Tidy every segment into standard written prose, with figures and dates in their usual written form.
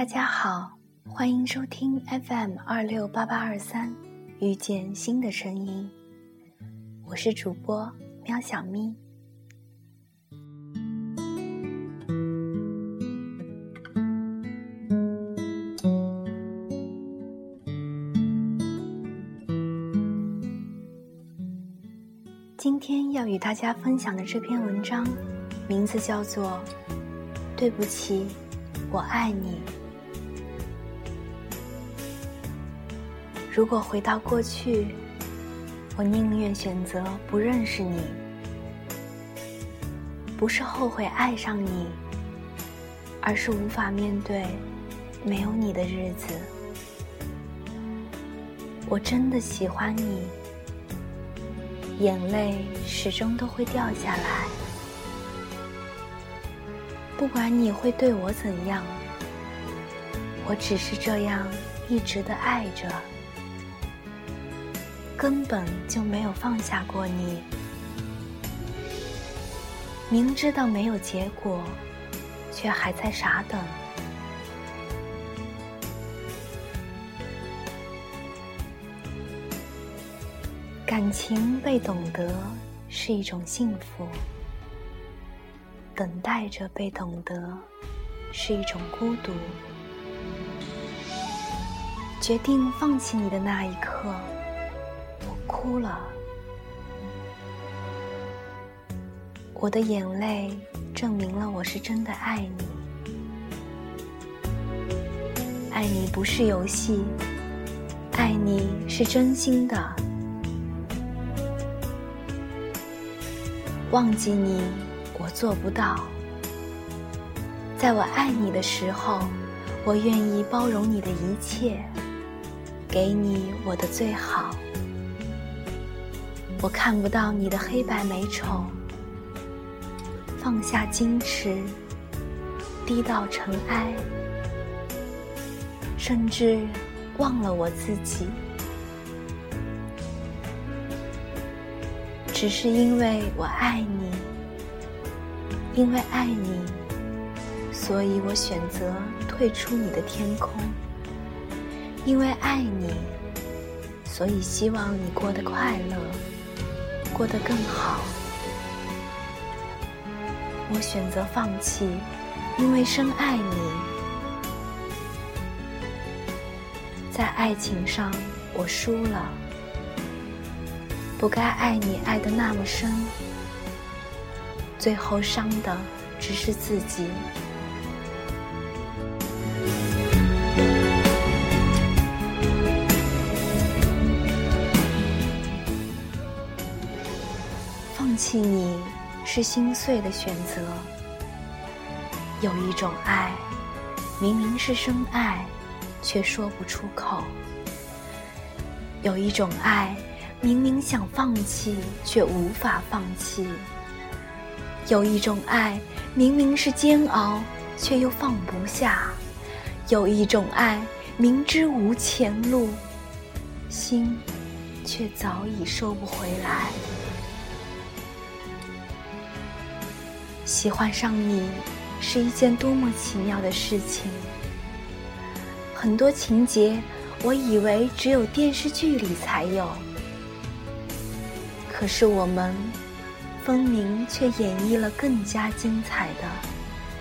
大家好，欢迎收听 FM268823，遇见新的声音，我是主播喵小咪。今天要与大家分享的这篇文章名字叫做对不起，我爱你。如果回到过去，我宁愿选择不认识你。不是后悔爱上你，而是无法面对没有你的日子。我真的喜欢你，眼泪始终都会掉下来，不管你会对我怎样，我只是这样一直的爱着，根本就没有放下过你。明知道没有结果，却还在傻等。感情被懂得是一种幸福，等待着被懂得是一种孤独。决定放弃你的那一刻，我哭了，我的眼泪证明了我是真的爱你。爱你不是游戏，爱你是真心的。忘记你我做不到，在我爱你的时候，我愿意包容你的一切，给你我的最好。我看不到你的黑白美丑，放下矜持，低到尘埃，甚至忘了我自己。只是因为我爱你，因为爱你，所以我选择退出你的天空。因为爱你，所以希望你过得快乐，过得更好。我选择放弃，因为深爱你。在爱情上，我输了。不该爱你爱得那么深，最后伤的只是自己。放弃你是心碎的选择，有一种爱，明明是深爱，却说不出口。有一种爱，明明想放弃，却无法放弃。有一种爱，明明是煎熬，却又放不下。有一种爱，明知无前路，心却早已收不回来。喜欢上你是一件多么奇妙的事情，很多情节我以为只有电视剧里才有，可是我们分明却演绎了更加精彩的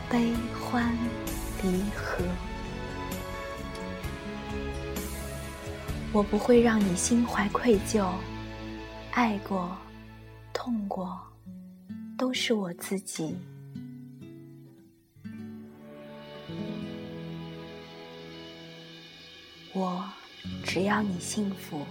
悲欢离合。我不会让你心怀愧疚，爱过痛过都是我自己。我只要你幸福。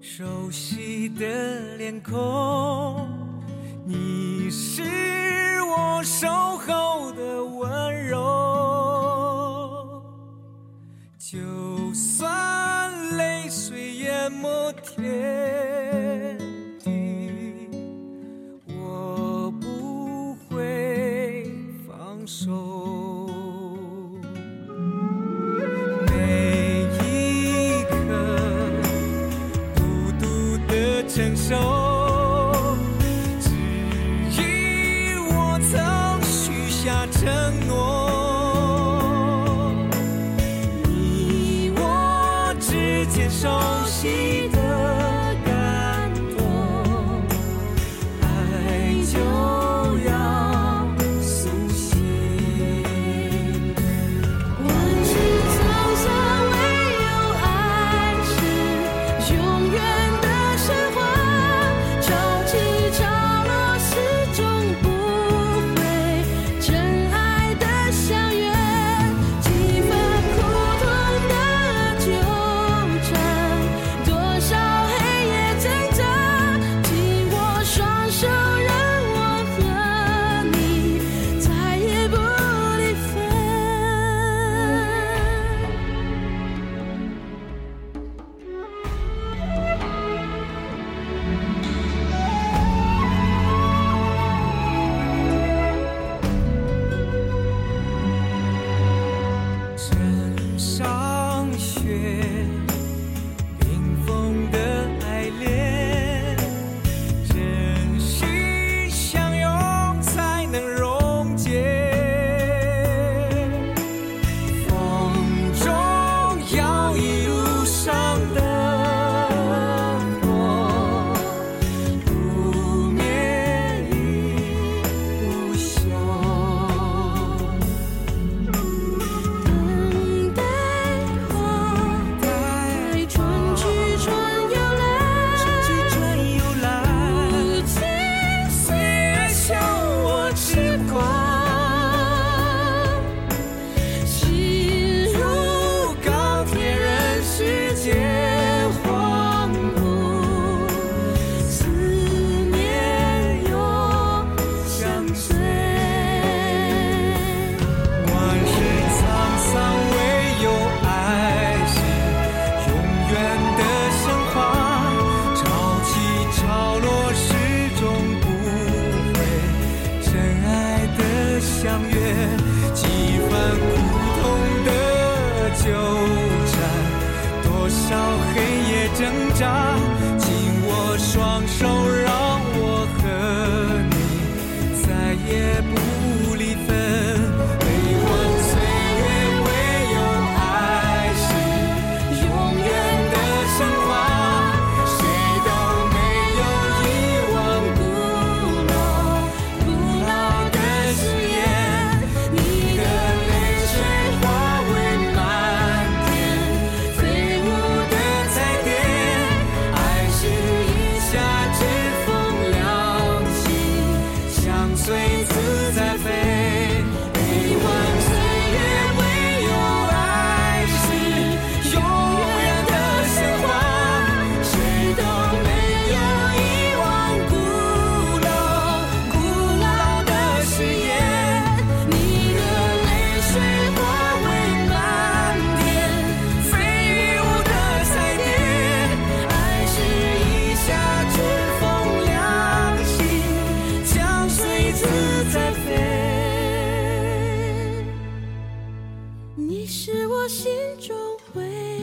熟悉的脸孔，你是我我守候的温柔，就算泪水淹没天地，我不会放手。每一刻孤独的承受，承诺你我之间熟悉的感动，爱就要苏醒。我知走向唯有爱是永远的神话，潮起潮落始终不悔，真相约几番苦痛的纠缠，多少黑夜挣扎，紧握双手让我和你再也不离分。悲欢岁月唯有爱是永远的神话，谁都没有遗忘古老的誓言，你是我心中唯一。